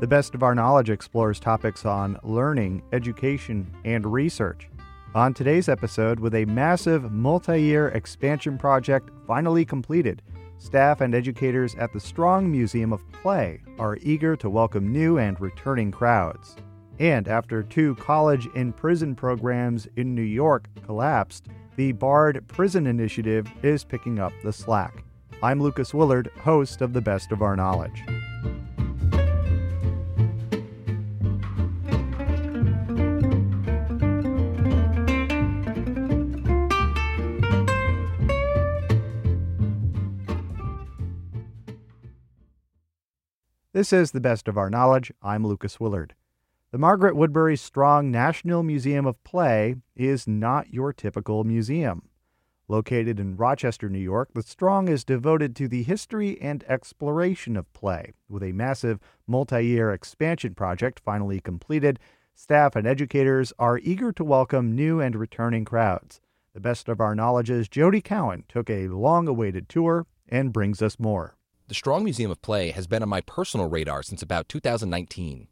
The Best of Our Knowledge explores topics on learning, education, and research. On today's episode, with a massive multi-year expansion project finally completed, staff and educators at the Strong Museum of Play are eager to welcome new and returning crowds. And after two college and prison programs in New York collapsed, the Bard Prison Initiative is picking up the slack. I'm Lucas Willard, host of The Best of Our Knowledge. This is The Best of Our Knowledge. I'm Lucas Willard. The Margaret Woodbury Strong National Museum of Play is not your typical museum. Located in Rochester, New York, the Strong is devoted to the history and exploration of play. With a massive multi-year expansion project finally completed, staff and educators are eager to welcome new and returning crowds. The Best of Our Knowledge's Jody Cowan took a long-awaited tour and brings us more. The Strong Museum of Play has been on my personal radar since about 2019.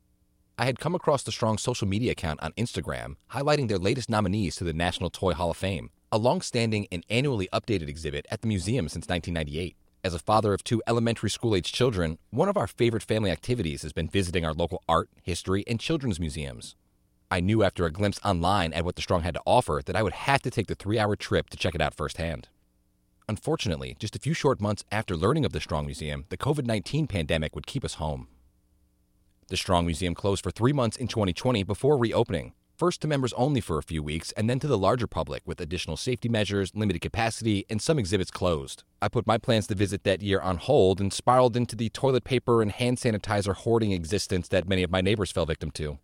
I had come across the Strong's social media account on Instagram, highlighting their latest nominees to the National Toy Hall of Fame, a long-standing and annually updated exhibit at the museum since 1998. As a father of two elementary school-aged children, one of our favorite family activities has been visiting our local art, history, and children's museums. I knew after a glimpse online at what the Strong had to offer that I would have to take the 3-hour trip to check it out firsthand. Unfortunately, just a few short months after learning of the Strong Museum, the COVID-19 pandemic would keep us home. The Strong Museum closed for 3 months in 2020 before reopening, first to members only for a few weeks and then to the larger public with additional safety measures, limited capacity, and some exhibits closed. I put my plans to visit that year on hold and spiraled into the toilet paper and hand sanitizer hoarding existence that many of my neighbors fell victim to.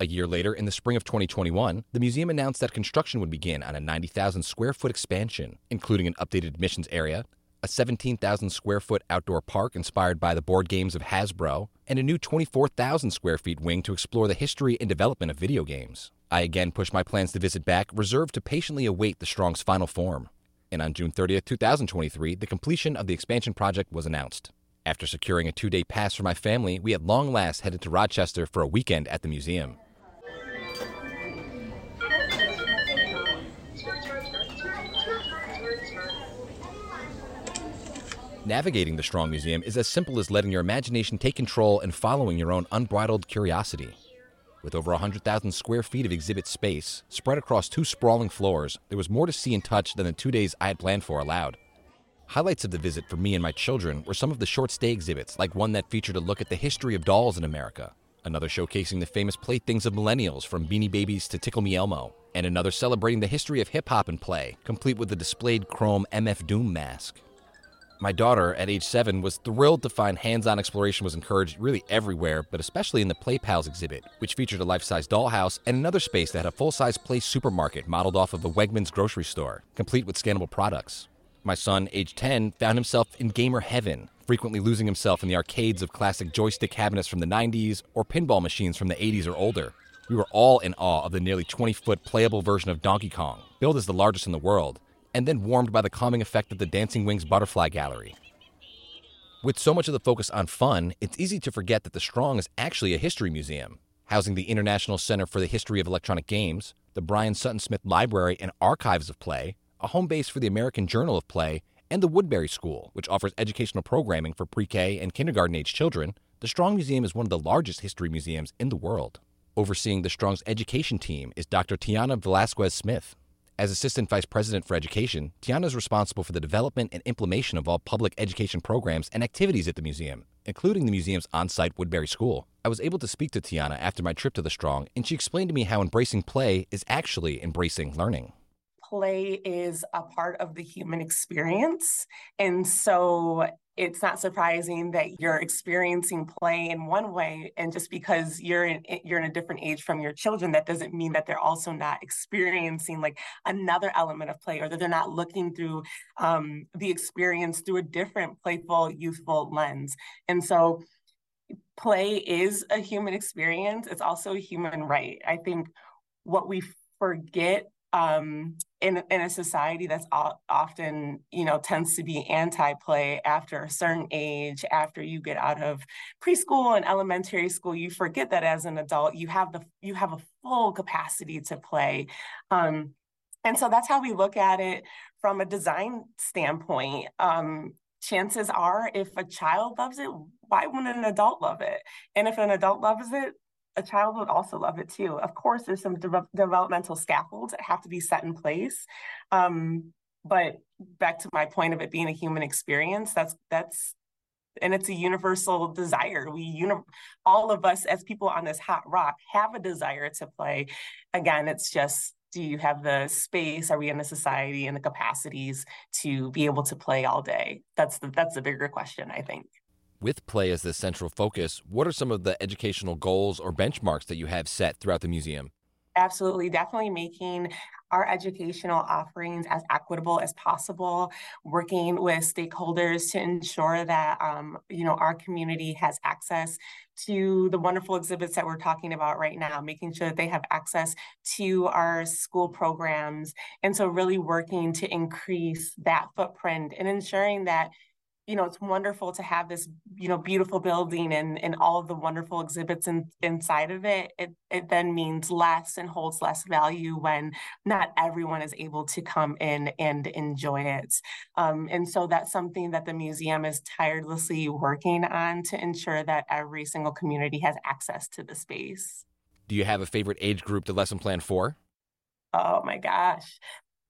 A year later, in the spring of 2021, the museum announced that construction would begin on a 90,000-square-foot expansion, including an updated admissions area, a 17,000-square-foot outdoor park inspired by the board games of Hasbro, and a new 24,000-square-feet wing to explore the history and development of video games. I again pushed my plans to visit back, reserved to patiently await the Strong's final form. And on June 30th, 2023, the completion of the expansion project was announced. After securing a 2-day pass for my family, we at long last headed to Rochester for a weekend at the museum. Navigating the Strong Museum is as simple as letting your imagination take control and following your own unbridled curiosity. With over 100,000 square feet of exhibit space spread across two sprawling floors, there was more to see and touch than the 2 days I had planned for allowed. Highlights of the visit for me and my children were some of the short-stay exhibits, like one that featured a look at the history of dolls in America, another showcasing the famous playthings of millennials from Beanie Babies to Tickle Me Elmo, and another celebrating the history of hip-hop and play, complete with the displayed chrome MF Doom mask. My daughter, at age 7, was thrilled to find hands-on exploration was encouraged really everywhere, but especially in the Play Pals exhibit, which featured a life-size dollhouse and another space that had a full-size Play supermarket modeled off of the Wegmans grocery store, complete with scannable products. My son, age 10, found himself in gamer heaven, frequently losing himself in the arcades of classic joystick cabinets from the 90s or pinball machines from the 80s or older. We were all in awe of the nearly 20-foot playable version of Donkey Kong, billed as the largest in the world, and then warmed by the calming effect of the Dancing Wings Butterfly Gallery. With so much of the focus on fun, it's easy to forget that the Strong is actually a history museum, housing the International Center for the History of Electronic Games, the Brian Sutton-Smith Library and Archives of Play, a home base for the American Journal of Play, and the Woodbury School, which offers educational programming for pre-K and kindergarten-age children. The Strong Museum is one of the largest history museums in the world. Overseeing the Strong's education team is Dr. Tiana Velasquez-Smith. As Assistant Vice President for Education, Tiana is responsible for the development and implementation of all public education programs and activities at the museum, including the museum's on-site Woodbury School. I was able to speak to Tiana after my trip to the Strong, and she explained to me how embracing play is actually embracing learning. Play is a part of the human experience, and so it's not surprising that you're experiencing play in one way, and just because you're in a different age from your children, that doesn't mean that they're also not experiencing like another element of play, or that they're not looking through the experience through a different playful, youthful lens. And so play is a human experience. It's also a human right. I think what we forget in a society that's often, you know, tends to be anti-play after a certain age, after you get out of preschool and elementary school, you forget that as an adult, you have a full capacity to play. And so that's how we look at it from a design standpoint. Chances are, if a child loves it, why wouldn't an adult love it? And if an adult loves it, a child would also love it too. Of course, there's some developmental scaffolds that have to be set in place. But back to my point of it being a human experience, and it's a universal desire. All of us as people on this hot rock have a desire to play. Again, it's just, do you have the space? Are we in a society and the capacities to be able to play all day? That's the bigger question, I think. With play as the central focus, what are some of the educational goals or benchmarks that you have set throughout the museum? Absolutely, definitely making our educational offerings as equitable as possible, working with stakeholders to ensure that, you know, our community has access to the wonderful exhibits that we're talking about right now, making sure that they have access to our school programs. And so really working to increase that footprint and ensuring that, you know, it's wonderful to have this, you know, beautiful building and all of the wonderful exhibits inside of it. It then means less and holds less value when not everyone is able to come in and enjoy it. And so that's something that the museum is tirelessly working on to ensure that every single community has access to the space. Do you have a favorite age group to lesson plan for? Oh my gosh.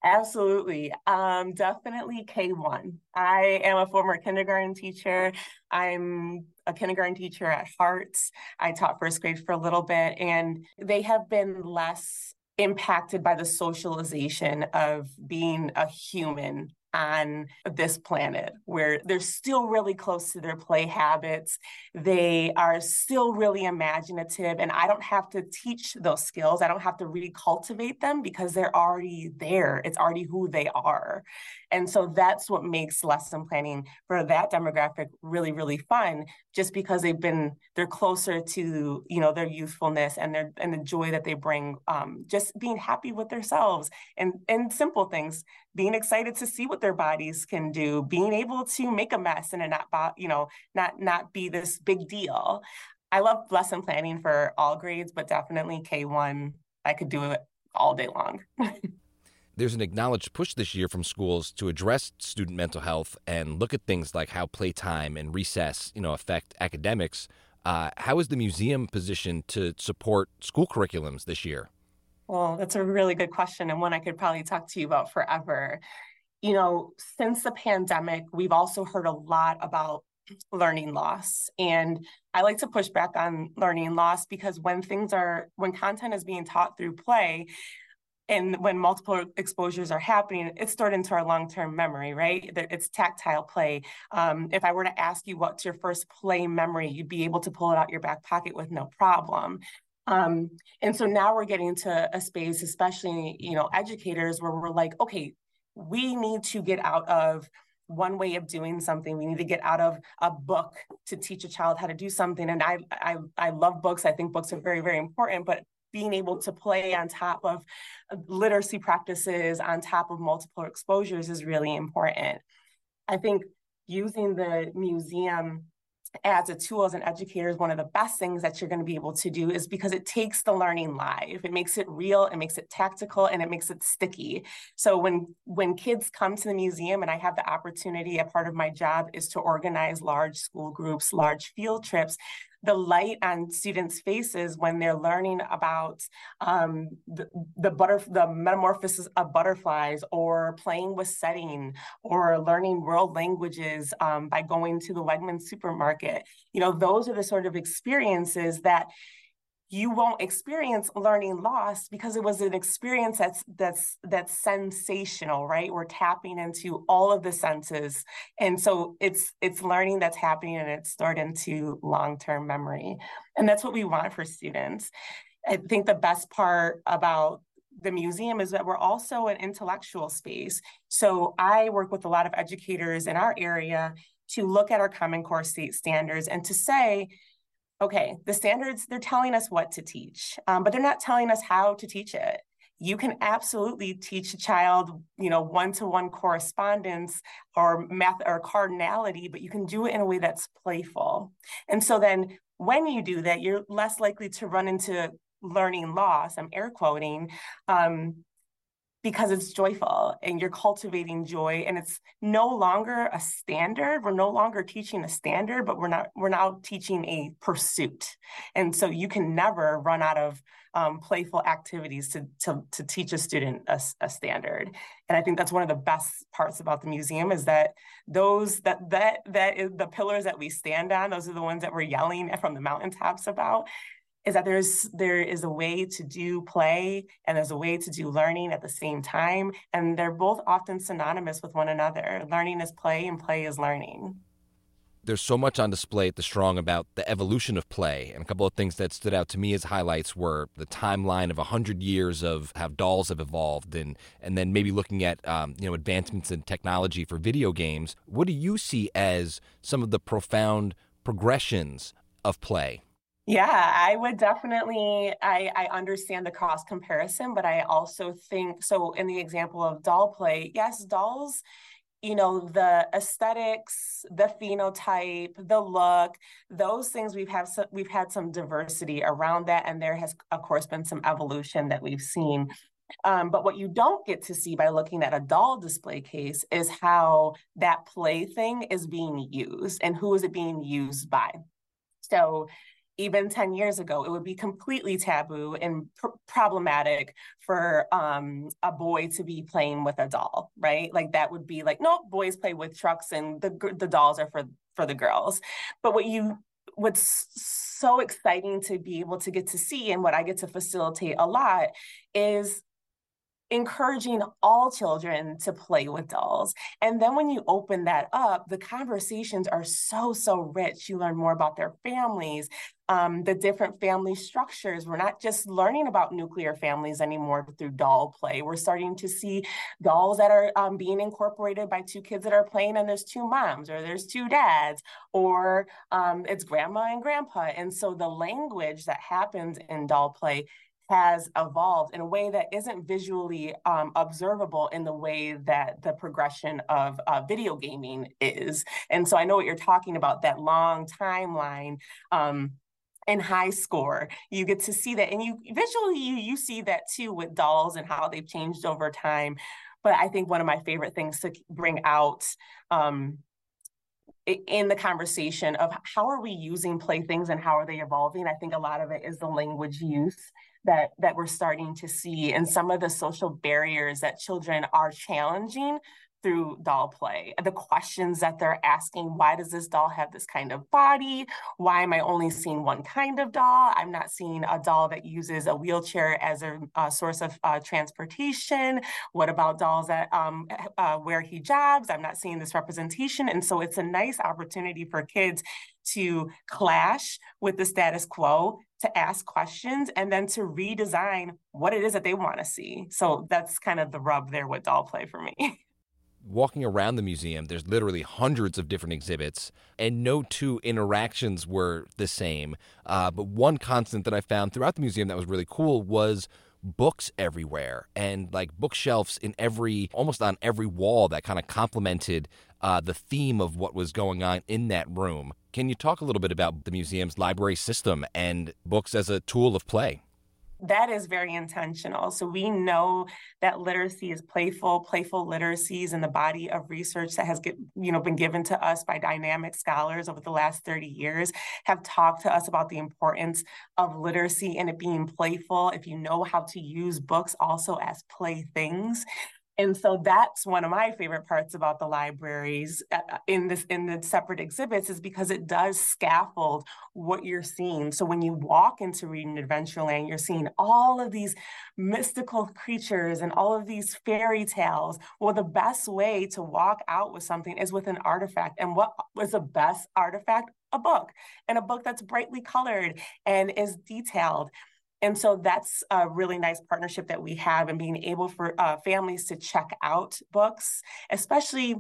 Absolutely. Definitely K-1. I am a former kindergarten teacher. I'm a kindergarten teacher at heart. I taught first grade for a little bit, and they have been less impacted by the socialization of being a human on this planet, where they're still really close to their play habits. They are still really imaginative, and I don't have to teach those skills. I don't have to recultivate them because they're already there. It's already who they are. And so that's what makes lesson planning for that demographic really, really fun, just because they're closer to, you know, their youthfulness and the joy that they bring, just being happy with themselves and simple things, being excited to see what their bodies can do, being able to make a mess and not be this big deal. I love lesson planning for all grades, but definitely K-1. I could do it all day long. There's an acknowledged push this year from schools to address student mental health and look at things like how playtime and recess, you know, affect academics. How is the museum positioned to support school curriculums this year? Well, that's a really good question, and one I could probably talk to you about forever. You know, since the pandemic, we've also heard a lot about learning loss. And I like to push back on learning loss because when content is being taught through play, and when multiple exposures are happening, it's stored into our long-term memory, right? It's tactile play. If I were to ask you what's your first play memory, you'd be able to pull it out your back pocket with no problem. And so now we're getting to a space, especially, you know, educators, where we're like, okay, we need to get out of one way of doing something. We need to get out of a book to teach a child how to do something. And I love books. I think books are very, very important, but being able to play on top of literacy practices, on top of multiple exposures, is really important. I think using the museum as a tool as an educator is one of the best things that you're going to be able to do, is because it takes the learning live. It makes it real, it makes it tactical, and it makes it sticky. So when kids come to the museum, and I have the opportunity, a part of my job is to organize large school groups, large field trips, the light on students' faces when they're learning about the metamorphosis of butterflies, or playing with setting, or learning world languages by going to the Wegmans supermarket. You know, those are the sort of experiences that you won't experience learning loss, because it was an experience that's sensational, right? We're tapping into all of the senses. And so it's learning that's happening, and it's stored into long-term memory. And that's what we want for students. I think the best part about the museum is that we're also an intellectual space. So I work with a lot of educators in our area to look at our Common Core state standards and to say, okay, the standards, they're telling us what to teach, but they're not telling us how to teach it. you can absolutely teach a child, you know, one-to-one correspondence or math or cardinality, but you can do it in a way that's playful. And so then when you do that, you're less likely to run into learning loss, I'm air quoting, because it's joyful and you're cultivating joy, and it's no longer a standard. We're no longer teaching a standard, but we're now teaching a pursuit. And so you can never run out of playful activities to teach a student a standard. And I think that's one of the best parts about the museum is that that is the pillars that we stand on. Those are the ones that we're yelling from the mountaintops about. Is that there is a way to do play and there's a way to do learning at the same time. And they're both often synonymous with one another. Learning is play and play is learning. There's so much on display at the Strong about the evolution of play. And a couple of things that stood out to me as highlights were the timeline of 100 years of how dolls have evolved and then maybe looking at advancements in technology for video games. What do you see as some of the profound progressions of play? Yeah, I would definitely, I understand the cross comparison, but I also think, so in the example of doll play, yes, dolls, the aesthetics, the phenotype, the look, those things we've had some diversity around that. And there has, of course, been some evolution that we've seen. But what you don't get to see by looking at a doll display case is how that play thing is being used and who is it being used by. So even 10 years ago, it would be completely taboo and problematic for a boy to be playing with a doll, right? Like that would be like, no, boys play with trucks and the dolls are for the girls. But what's so exciting to be able to get to see, and what I get to facilitate a lot, is encouraging all children to play with dolls. And then when you open that up, the conversations are so rich. You learn more about their families, the different family structures. We're not just learning about nuclear families anymore through doll play. We're starting to see dolls that are being incorporated by two kids that are playing, and there's two moms or there's two dads, or it's grandma and grandpa. And so the language that happens in doll play has evolved in a way that isn't visually observable in the way that the progression of video gaming is. And so I know what you're talking about, that long timeline and high score. You get to see that, and you visually see that too with dolls and how they've changed over time. But I think one of my favorite things to bring out in the conversation of how are we using playthings and how are they evolving, I think a lot of it is the language use that we're starting to see, and some of the social barriers that children are challenging through doll play. The questions that they're asking, why does this doll have this kind of body? Why am I only seeing one kind of doll? I'm not seeing a doll that uses a wheelchair as a source of transportation. What about dolls that wear hijabs? I'm not seeing this representation. And so it's a nice opportunity for kids to clash with the status quo, to ask questions, and then to redesign what it is that they want to see. So that's kind of the rub there with doll play for me. Walking around the museum, there's literally hundreds of different exhibits, and no two interactions were the same. But one constant that I found throughout the museum that was really cool was books everywhere, and like bookshelves in almost on every wall that kind of complemented the theme of what was going on in that room. Can you talk a little bit about the museum's library system and books as a tool of play? That is very intentional. So we know that literacy is playful literacies, and the body of research that has been given to us by dynamic scholars over the last 30 years have talked to us about the importance of literacy and it being playful. If you know how to use books also as playthings. And so that's one of my favorite parts about the libraries in the separate exhibits, is because it does scaffold what you're seeing. So when you walk into Reading Adventureland, you're seeing all of these mystical creatures and all of these fairy tales. Well, the best way to walk out with something is with an artifact. And what was the best artifact? A book, and a book that's brightly colored and is detailed. And so that's a really nice partnership that we have, and being able for families to check out books, especially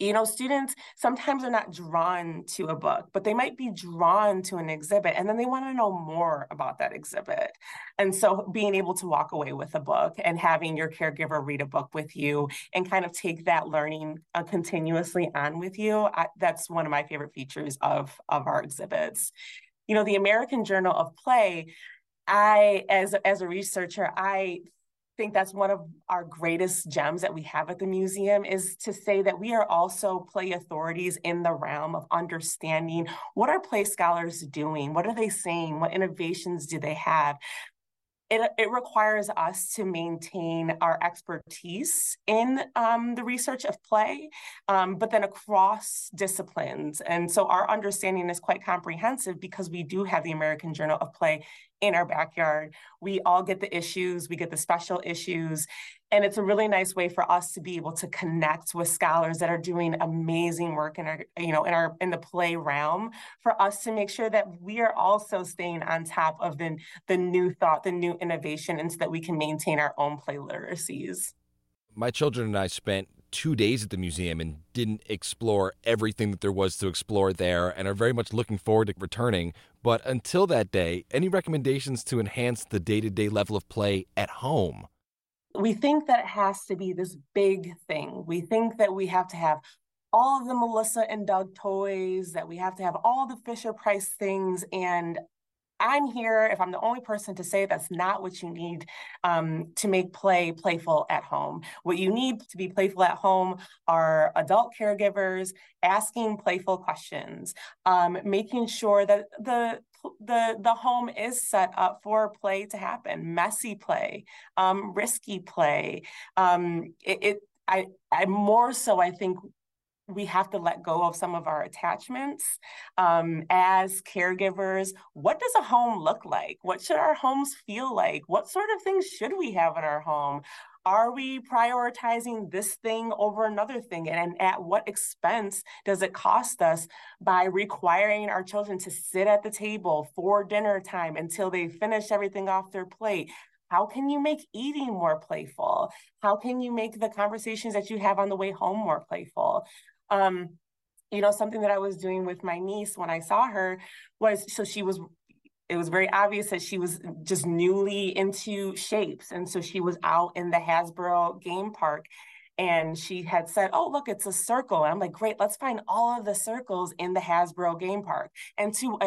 You know, students sometimes are not drawn to a book, but they might be drawn to an exhibit, and then they want to know more about that exhibit. And so being able to walk away with a book and having your caregiver read a book with you and kind of take that learning continuously on with you, that's one of my favorite features of our exhibits. You know, the American Journal of Play, as a researcher, I think that's one of our greatest gems that we have at the museum, is to say that we are also play authorities in the realm of understanding what are play scholars doing, what are they saying, what innovations do they have. It requires us to maintain our expertise in the research of play, but then across disciplines. And so our understanding is quite comprehensive because we do have the American Journal of Play in our backyard. We all get the issues, we get the special issues, and it's a really nice way for us to be able to connect with scholars that are doing amazing work in our, you know, in the play realm, for us to make sure that we are also staying on top of the new thought, the new innovation, and so that we can maintain our own play literacies. My children and I spent 2 days at the museum and didn't explore everything that there was to explore there, and are very much looking forward to returning. But until that day, any recommendations to enhance the day-to-day level of play at home? We think that it has to be this big thing. We think that we have to have all of the Melissa and Doug toys, that we have to have all the Fisher Price things, and I'm here, if I'm the only person to say, that's not what you need to make play playful at home. What you need to be playful at home are adult caregivers asking playful questions, making sure that the home is set up for play to happen, messy play, risky play. I think we have to let go of some of our attachments as caregivers. What does a home look like? What should our homes feel like? What sort of things should we have in our home? Are we prioritizing this thing over another thing? And at what expense does it cost us by requiring our children to sit at the table for dinner time until they finish everything off their plate? How can you make eating more playful? How can you make the conversations that you have on the way home more playful? You know, something that I was doing with my niece when I saw her was, it was very obvious that she was just newly into shapes. And so she was out in the Hasbro game park, and she had said, oh, look, it's a circle. And I'm like, great, let's find all of the circles in the Hasbro game park. And to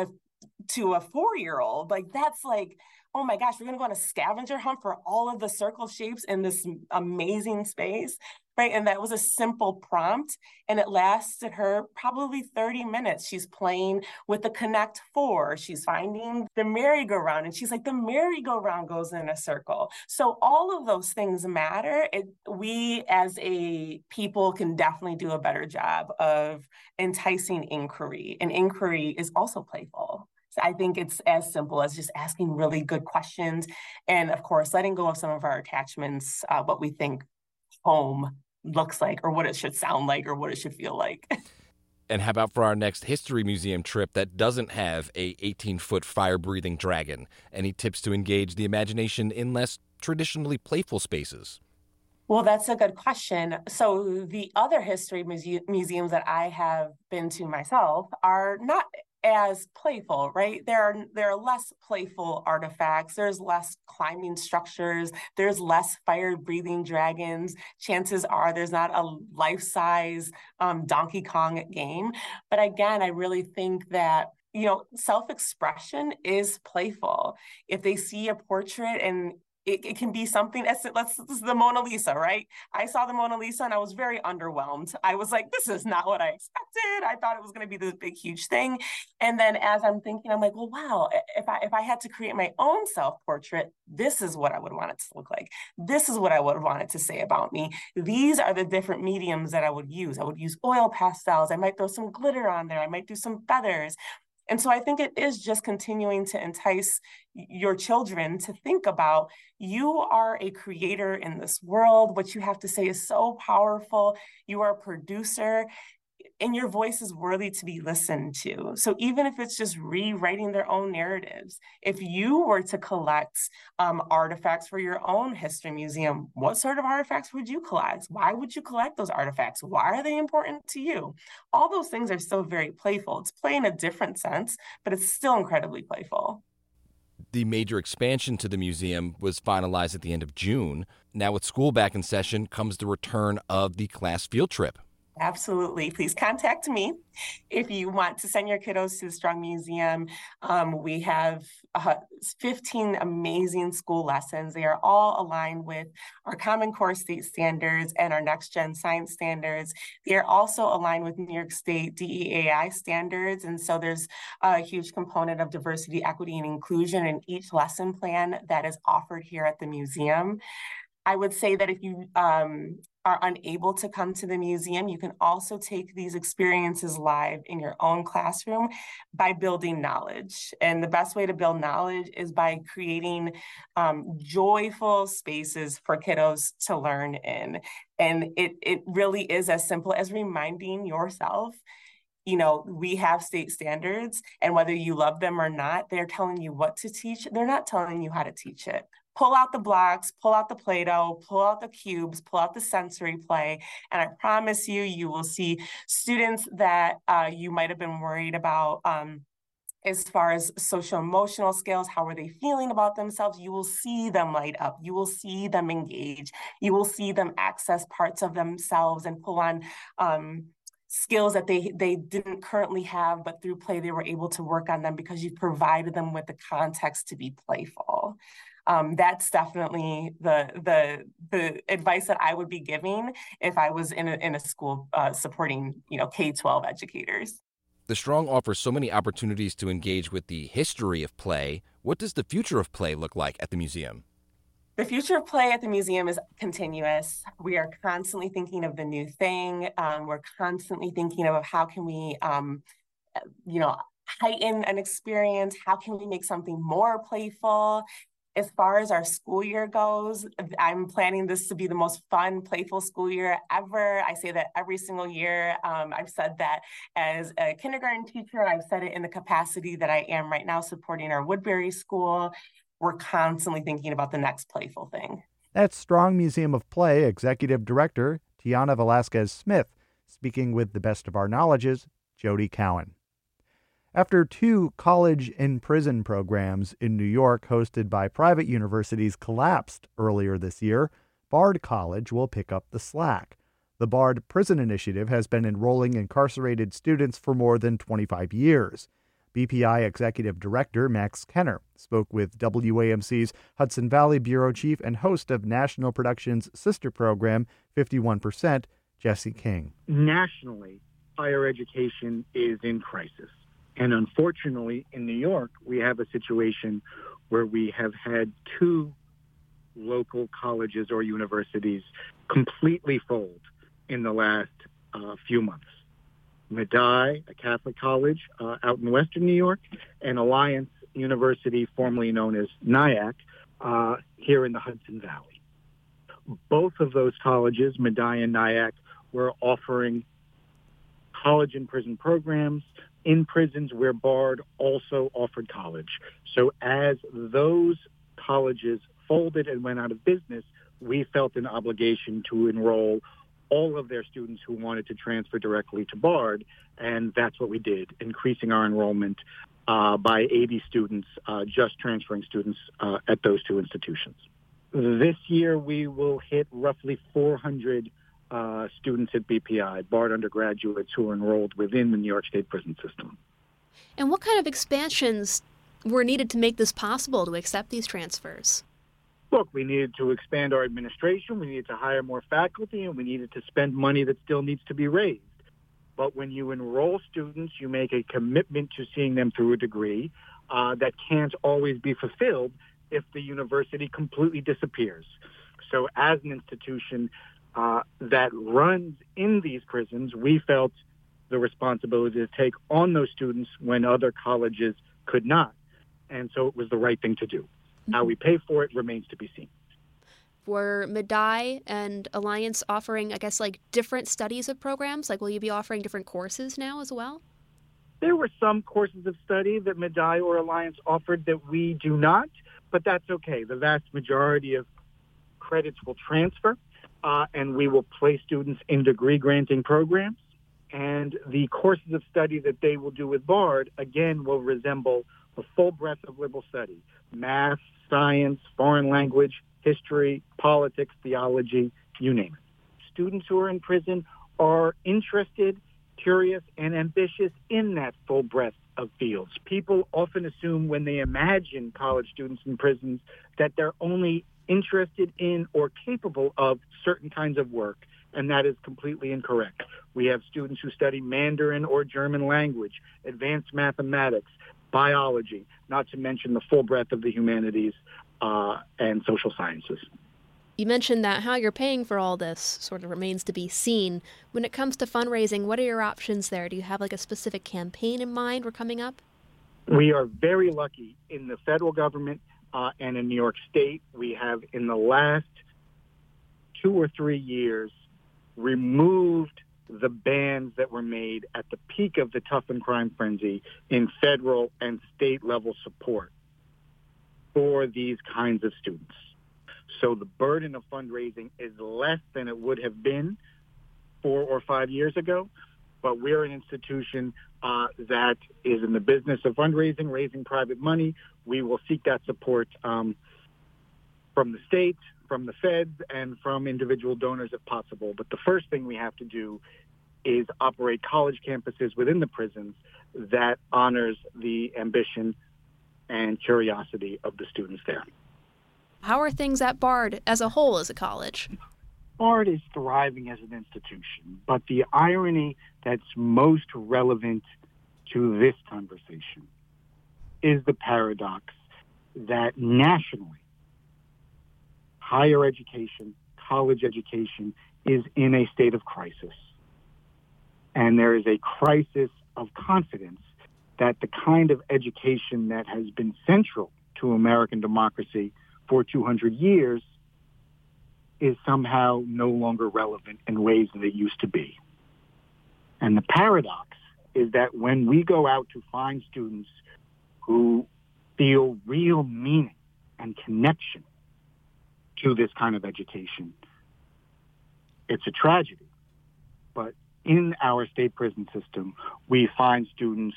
a 4-year-old, like, that's like, oh my gosh, we're going to go on a scavenger hunt for all of the circle shapes in this amazing space, right? And that was a simple prompt, and it lasted her probably 30 minutes. She's playing with the Connect Four. She's finding the merry-go-round, and she's like, the merry-go-round goes in a circle. So all of those things matter. We as a people can definitely do a better job of enticing inquiry, and inquiry is also playful. I think it's as simple as just asking really good questions, and of course, letting go of some of our attachments, what we think home looks like, or what it should sound like, or what it should feel like. And how about for our next history museum trip that doesn't have a 18-foot fire-breathing dragon? Any tips to engage the imagination in less traditionally playful spaces? Well, that's a good question. So the other history museums that I have been to myself are not as playful, right? There are less playful artifacts. There's less climbing structures. There's less fire-breathing dragons. Chances are there's not a life-size Donkey Kong game. But again, I really think that, you know, self-expression is playful. If they see a portrait, and it can be something, this is the Mona Lisa, right? I saw the Mona Lisa and I was very underwhelmed. I was like, this is not what I expected. I thought it was going to be this big, huge thing. And then as I'm thinking, I'm like, well, wow, if I had to create my own self-portrait, this is what I would want it to look like. This is what I would want it to say about me. These are the different mediums that I would use. I would use oil pastels. I might throw some glitter on there. I might do some feathers. And so I think it is just continuing to entice your children to think about, you are a creator in this world. What you have to say is so powerful. You are a producer. and your voice is worthy to be listened to. So even if it's just rewriting their own narratives, if you were to collect artifacts for your own history museum, what sort of artifacts would you collect? Why would you collect those artifacts? Why are they important to you? All those things are still very playful. It's play in a different sense, but it's still incredibly playful. The major expansion to the museum was finalized at the end of June. Now with school back in session comes the return of the class field trip. Absolutely. Please contact me if you want to send your kiddos to the Strong Museum. We have 15 amazing school lessons. They are all aligned with our Common Core state standards and our Next Gen Science standards. They are also aligned with New York State DEAI standards. And so there's a huge component of diversity, equity, and inclusion in each lesson plan that is offered here at the museum. I would say that if you are unable to come to the museum, you can also take these experiences live in your own classroom by building knowledge. And the best way to build knowledge is by creating joyful spaces for kiddos to learn in. And it really is as simple as reminding yourself, you know, we have state standards, and whether you love them or not, they're telling you what to teach. They're not telling you how to teach it. Pull out the blocks, pull out the Play-Doh, pull out the cubes, pull out the sensory play. And I promise you, you will see students that you might have been worried about as far as social-emotional skills. How are they feeling about themselves? You will see them light up. You will see them engage. You will see them access parts of themselves and pull on skills that they didn't currently have, but through play, they were able to work on them because you provided them with the context to be playful. That's definitely the advice that I would be giving if I was in a school supporting, K-12 educators. The Strong offers so many opportunities to engage with the history of play. What does the future of play look like at the museum? The future of play at the museum is continuous. We are constantly thinking of the new thing. We're constantly thinking of how can we, heighten an experience? How can we make something more playful? As far as our school year goes, I'm planning this to be the most fun, playful school year ever. I say that every single year. I've said that as a kindergarten teacher. I've said it in the capacity that I am right now supporting our Woodbury School. We're constantly thinking about the next playful thing. That's Strong Museum of Play Executive Director Tiana Velasquez-Smith, speaking with the best of our knowledges, Jody Cowan. After two college in prison programs in New York hosted by private universities collapsed earlier this year, Bard College will pick up the slack. The Bard Prison Initiative has been enrolling incarcerated students for more than 25 years. BPI Executive Director Max Kenner spoke with WAMC's Hudson Valley Bureau Chief and host of National Productions' sister program, 51%, Jesse King. Nationally, higher education is in crisis. And unfortunately, in New York, we have a situation where we have had two local colleges or universities completely fold in the last few months. Medaille, a Catholic college out in western New York, and Alliance University, formerly known as Nyack, here in the Hudson Valley. Both of those colleges, Medaille and Nyack, were offering college in prison programs in prisons where Bard also offered college. So as those colleges folded and went out of business, we felt an obligation to enroll all of their students who wanted to transfer directly to Bard, and that's what we did, increasing our enrollment by 80 students, just transferring students at those two institutions. This year, we will hit roughly 400 students at BPI, Bard undergraduates who are enrolled within the New York State prison system. And what kind of expansions were needed to make this possible to accept these transfers? Look, we needed to expand our administration, we needed to hire more faculty, and we needed to spend money that still needs to be raised. But when you enroll students, you make a commitment to seeing them through a degree that can't always be fulfilled if the university completely disappears. So as an institution that runs in these prisons, we felt the responsibility to take on those students when other colleges could not. And so it was the right thing to do. How we pay for it remains to be seen. were Medaille and Alliance offering, I guess, like different studies of programs? Like, will you be offering different courses now as well? There were some courses of study that Medaille or Alliance offered that we do not, but that's okay. The vast majority of credits will transfer, and we will place students in degree-granting programs. And the courses of study that they will do with Bard, again, will resemble the full breadth of liberal studies: math, science, foreign language, history, politics, theology, you name it. Students who are in prison are interested, curious, and ambitious in that full breadth of fields. People often assume when they imagine college students in prisons that they're only interested in or capable of certain kinds of work, and that is completely incorrect. We have students who study Mandarin or German language, advanced mathematics, biology, not to mention the full breadth of the humanities and social sciences. You mentioned that how you're paying for all this sort of remains to be seen. When it comes to fundraising, what are your options there? Do you have like a specific campaign in mind we're coming up? We are very lucky in the federal government and in New York State. We have in the last 2 or 3 years removed the bans that were made at the peak of the Toughen crime frenzy in federal and state level support for these kinds of students. So the burden of fundraising is less than it would have been 4 or 5 years ago, but we're an institution that is in the business of fundraising, raising private money. We will seek that support from the state, from the feds, and from individual donors if possible. But the first thing we have to do is operate college campuses within the prisons that honors the ambition and curiosity of the students there. How are things at Bard as a whole as a college? Bard is thriving as an institution, but the irony that's most relevant to this conversation is the paradox that nationally, higher education, college education, is in a state of crisis. And there is a crisis of confidence that the kind of education that has been central to American democracy for 200 years is somehow no longer relevant in ways that it used to be. And the paradox is that when we go out to find students who feel real meaning and connection to this kind of education, it's a tragedy. But in our state prison system, we find students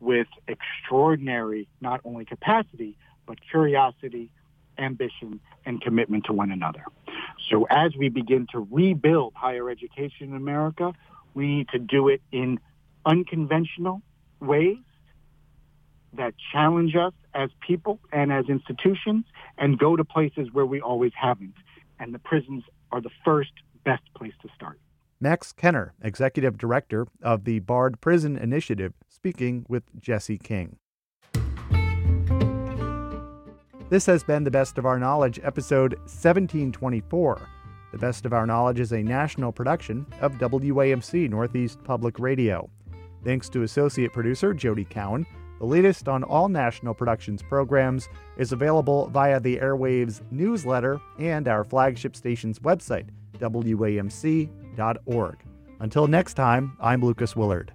with extraordinary, not only capacity, but curiosity, ambition, and commitment to one another. So as we begin to rebuild higher education in America, we need to do it in unconventional ways that challenge us as people and as institutions, and go to places where we always haven't. And the prisons are the first best place to start. Max Kenner, Executive Director of the Bard Prison Initiative, speaking with Jesse King. This has been The Best of Our Knowledge, episode 1724. The Best of Our Knowledge is a national production of WAMC Northeast Public Radio. Thanks to associate producer Jody Cowan. The latest on all National Productions programs is available via the Airwaves newsletter and our flagship station's website, WAMC.org. Until next time, I'm Lucas Willard.